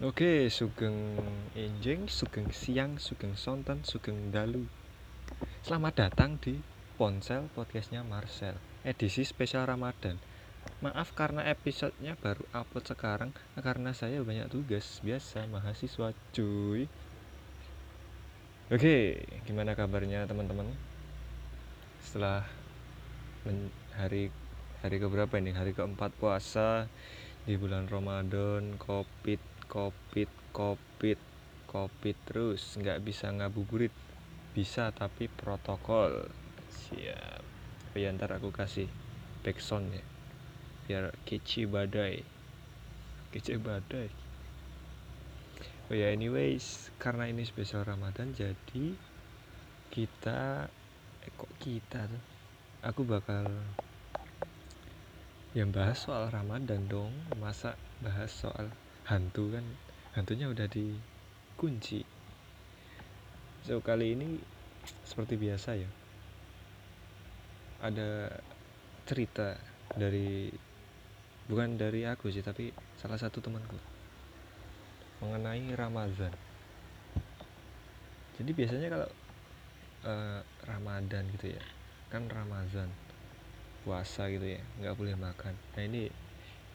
Oke, sugeng enjing, sugeng siang, sugeng sonten, sugeng dalu. Selamat datang di Ponsel Podcastnya Marcel, edisi spesial Ramadan. Maaf karena episodenya baru upload sekarang, karena saya banyak tugas, biasa mahasiswa cuy. Oke, gimana kabarnya teman-teman? Setelah hari keberapa ini? Hari keempat puasa di bulan Ramadan, Covid terus, nggak bisa ngabuburit. Bisa tapi protokol. Siap. Tapi ntar aku kasih backsound ya, biar kece badai. Oh ya, anyways, karena ini spesial Ramadan, jadi aku bakal yang bahas soal Ramadan dong. Masa bahas soal hantu, kan hantunya udah dikunci. So kali ini seperti biasa ya, ada cerita bukan dari aku sih, tapi salah satu temanku mengenai Ramadan. Jadi biasanya kalau Ramadan gitu ya, kan Ramadan puasa gitu ya, nggak boleh makan. Nah ini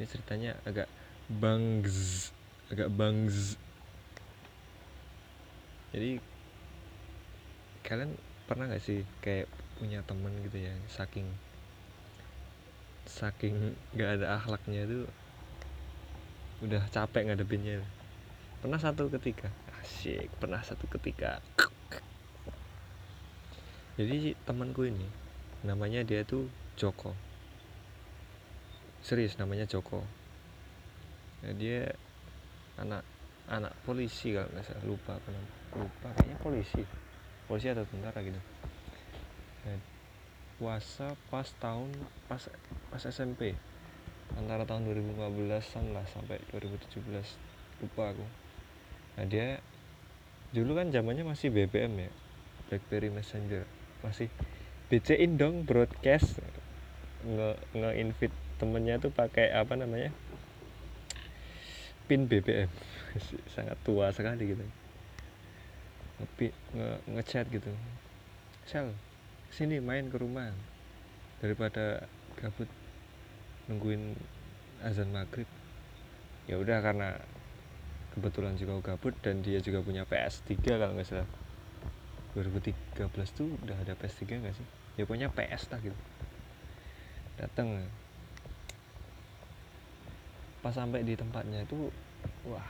ceritanya agak bangz. Jadi kalian pernah nggak sih kayak punya temen gitu ya, saking nggak ada akhlaknya tuh udah capek ngadepinnya. Pernah satu ketika jadi temanku ini, namanya dia tuh Joko. Serius, namanya Joko. Dia anak polisi kalau nggak salah, lupa kayaknya polisi atau tentara gitu. Nah, puasa pas SMP, antara tahun 2015an lah sampai 2017, lupa aku. Nah, dia dulu kan zamannya masih BBM ya, BlackBerry Messenger, masih BC-in dong broadcast, nge-invite temennya tuh pakai apa namanya, pin BBM. Sangat tua sekali gitu. Ngechat gitu, "Sel, sini main ke rumah." Daripada gabut nungguin azan maghrib, ya udah, karena kebetulan juga gabut dan dia juga punya PS3 kalau nggak salah. 2013 tuh udah ada PS3 nggak sih? Ya punya PS lah gitu. Datang pas sampai di tempatnya itu, wah,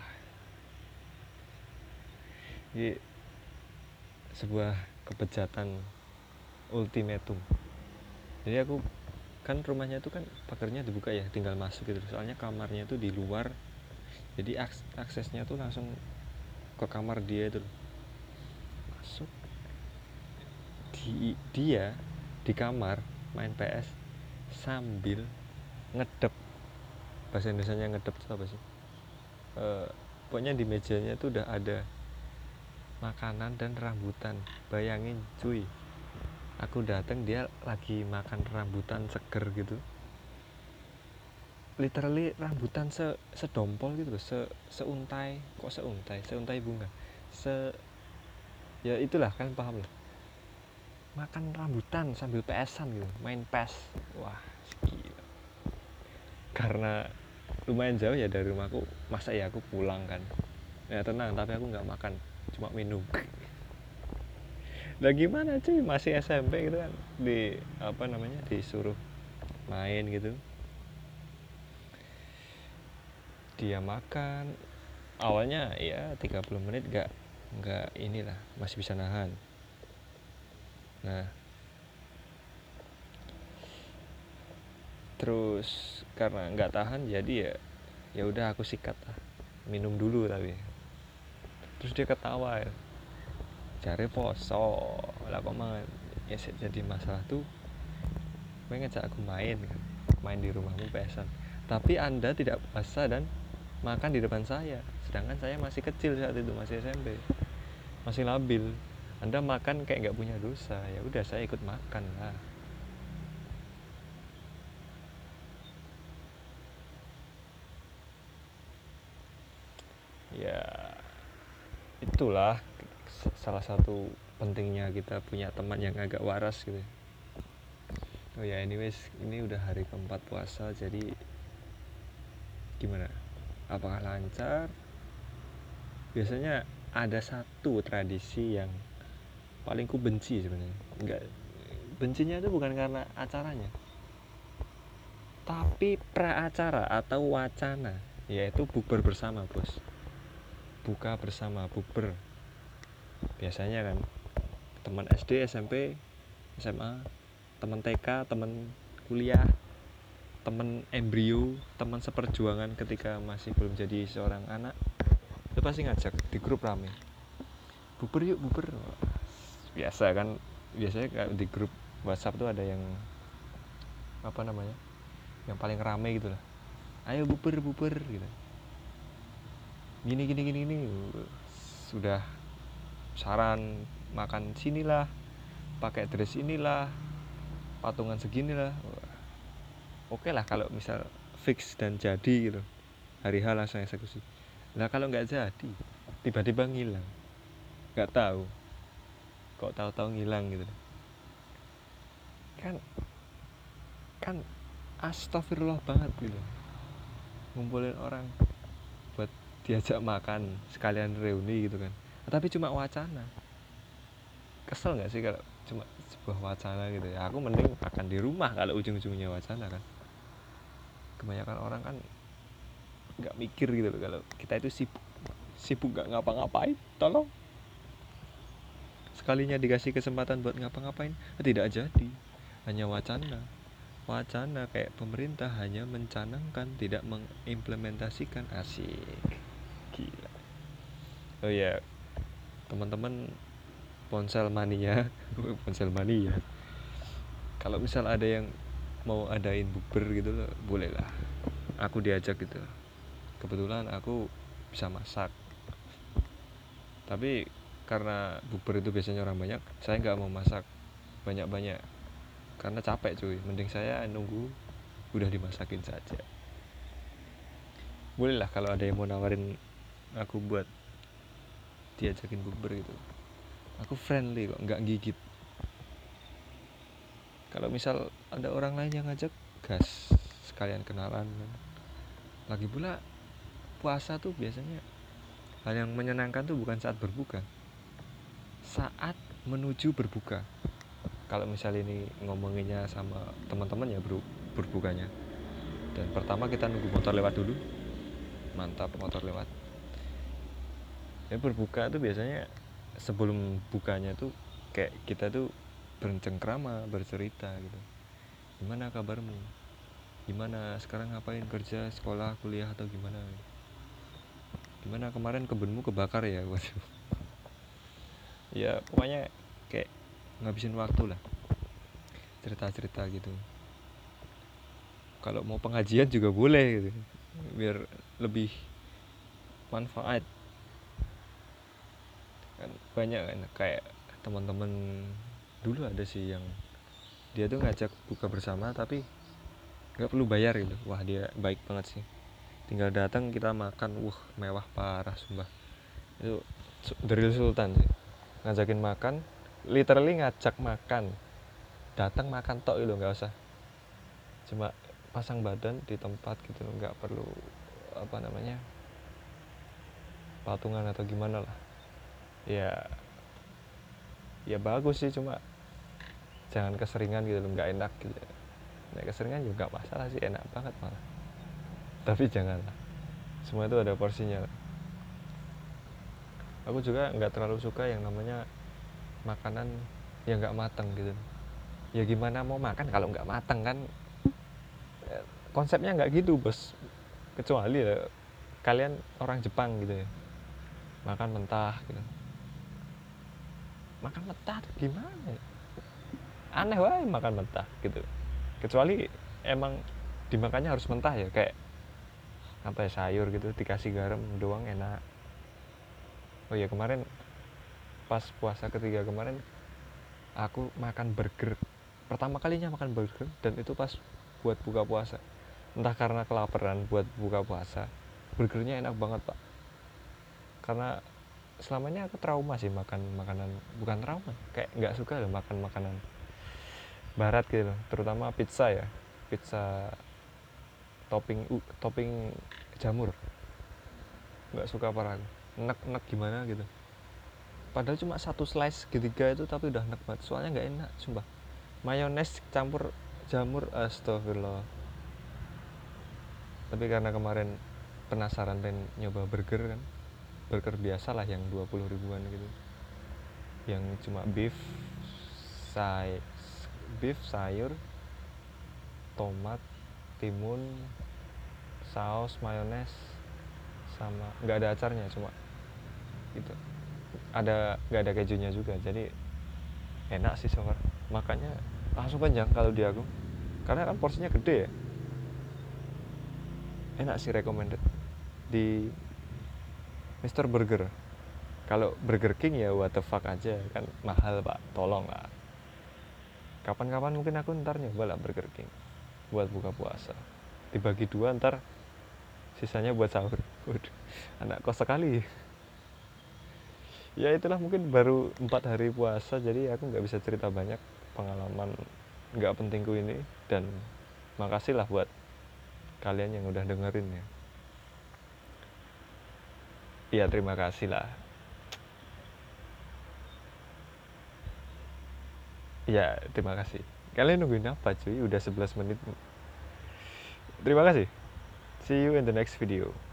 ini sebuah kebejatan ultimatum. Jadi aku kan rumahnya itu kan pagernya dibuka ya, tinggal masuk gitu. Soalnya kamarnya itu di luar, jadi aksesnya tuh langsung ke kamar dia itu. Masuk, dia di kamar main PS sambil ngedep. Bahasa Indonesianya ngedep itu apa sih? Pokoknya di mejanya tuh udah ada makanan dan rambutan. Bayangin cuy, aku datang dia lagi makan rambutan seger gitu. Literally rambutan sedompol gitu loh, seuntai. Kok seuntai? Seuntai bunga. Ya itulah, kalian paham lah. Makan rambutan sambil PS-an gitu, main PS. Wah, gila. Karena lumayan jauh ya dari rumahku, masa ya aku pulang kan, ya tenang, tapi aku nggak makan, cuma minum. Nah gimana cuy, masih SMP gitu kan, disuruh main gitu. Dia makan awalnya ya 30 menit nggak inilah, masih bisa nahan. Nah terus karena nggak tahan, jadi ya udah aku sikat lah, minum dulu. Tapi terus dia ketawa ya, "Jare poso lah kok mangan." Ya jadi masalah tuh, "Gue ngajak aku main di rumahmu pesan, tapi Anda tidak puasa dan makan di depan saya, sedangkan saya masih kecil saat itu, masih SMP, masih labil. Anda makan kayak nggak punya dosa." Ya udah, saya ikut makan lah. Ya itulah salah satu pentingnya kita punya teman yang agak waras gitu. Oh ya, anyways, ini udah hari keempat puasa, jadi gimana? Apakah lancar? Biasanya ada satu tradisi yang paling ku benci sebenarnya. Enggak, bencinya itu bukan karena acaranya, tapi praacara atau wacana, yaitu bukber bersama, bos. Buka bersama, bukber. Biasanya kan teman SD, SMP, SMA, teman TK, teman kuliah, teman embrio, teman seperjuangan ketika masih belum jadi seorang anak, itu pasti ngajak di grup rame, bukber yuk, bukber. Biasa kan, biasanya di grup WhatsApp tuh ada yang apa namanya, yang paling rame gitu lah, ayo bukber, bukber gitu, gini, sudah saran makan sinilah, pakai dress inilah, patungan seginilah. Oke lah kalau misal fix dan jadi gitu, hari H langsung eksekusi lah. Kalau nggak jadi, tiba-tiba ngilang, nggak tahu kok, tahu-tahu ngilang gitu kan astagfirullah banget gitu, ngumpulin orang buat diajak makan sekalian reuni gitu kan, tapi cuma wacana. Kesel nggak sih kalau cuma sebuah wacana gitu ya? Aku mending makan di rumah kalau ujung-ujungnya wacana kan. Kebanyakan orang kan nggak mikir gitu loh, kalau kita itu sibuk nggak ngapa-ngapain. Tolong, sekalinya dikasih kesempatan buat ngapa-ngapain, tidak jadi, hanya wacana. Kayak pemerintah hanya mencanangkan, tidak mengimplementasikan. Asik, gila. Oh ya, teman-teman ponsel mania, kalau misal ada yang mau adain bukber gitu loh, boleh lah, aku diajak gitu. Kebetulan aku bisa masak, tapi karena bukber itu biasanya orang banyak, saya nggak mau masak banyak-banyak karena capek cuy. Mending saya nunggu udah dimasakin saja. Boleh lah kalau ada yang mau nawarin aku buat diajakin bukber gitu, aku friendly kok, nggak gigit. Kalau misal ada orang lain yang ngajak, gas, sekalian kenalan. Lagi pula puasa tuh biasanya hal yang menyenangkan tuh bukan saat berbuka, saat menuju berbuka. Kalau misal ini ngomonginnya sama teman-teman ya, bro, berbukanya. Dan pertama kita nunggu motor lewat dulu. Mantap, motor lewat. Ya berbuka tuh biasanya sebelum bukanya tuh kayak kita tuh bercengkrama, bercerita gitu. Gimana kabarmu? Gimana sekarang, ngapain, kerja, sekolah, kuliah, atau gimana? Gimana kemarin kebunmu kebakar ya? Waduh. Ya pokoknya kayak ngabisin waktu lah, cerita-cerita gitu. Kalau mau pengajian juga boleh gitu, biar lebih manfaat. Kan banyak kan kayak teman-teman dulu ada sih yang dia tuh ngajak buka bersama tapi nggak perlu bayar gitu. Wah, dia baik banget sih, tinggal datang kita makan, mewah parah sumpah. Itu deril sultan sih, ngajakin makan, literally ngajak makan, datang makan tok gitu, nggak usah cuma pasang badan di tempat gitu, nggak perlu apa namanya patungan atau gimana lah. Ya bagus sih, cuma jangan keseringan gitu loh, nggak enak gitu. Nah, keseringan juga nggak masalah sih, enak banget malah, tapi jangan, semua itu ada porsinya. Aku juga nggak terlalu suka yang namanya makanan yang nggak matang gitu. Ya gimana mau makan kalau nggak matang kan, konsepnya nggak gitu bos. Kecuali ya, kalian orang Jepang gitu ya, makan mentah gitu. Makan mentah tuh gimana? Aneh wae makan mentah gitu. Kecuali emang dimakannya harus mentah ya, kayak apa ya, sayur gitu dikasih garam doang enak. Oh ya, kemarin pas puasa ketiga kemarin aku makan burger. Pertama kalinya makan burger, dan itu pas buat buka puasa. Entah karena kelaparan buat buka puasa, burgernya enak banget, Pak. Karena selama ini aku trauma sih makan makanan, bukan trauma, kayak nggak suka loh makan makanan barat gitu loh, terutama pizza ya, pizza topping jamur, nggak suka parah, enak gimana gitu. Padahal cuma satu slice segitiga itu tapi udah enak banget, soalnya nggak enak, sumpah. Mayones campur jamur, astagfirullah. Tapi karena kemarin penasaran pengen nyoba burger kan, burger biasa lah yang 20 ribuan gitu, yang cuma beef, sayur, tomat, timun, saus, mayones, sama nggak ada acarnya, cuma gitu. Nggak ada kejunya juga, jadi enak sih sobat. Makanya langsung panjang kalau di aku, karena kan porsinya gede ya. Enak sih, recommended di Mr. Burger. Kalau Burger King ya what the fuck aja, kan mahal pak, tolong lah. Kapan-kapan mungkin aku ntar nyoba lah Burger King buat buka puasa, dibagi 2 ntar sisanya buat sahur. Waduh, anak kos sekali. Ya itulah, mungkin baru 4 hari puasa jadi aku nggak bisa cerita banyak pengalaman nggak pentingku ini, dan makasih lah buat kalian yang udah dengerin ya. Iya, terima kasih lah. Ya terima kasih. Kalian nungguin apa cuy? Udah 11 menit. Terima kasih. See you in the next video.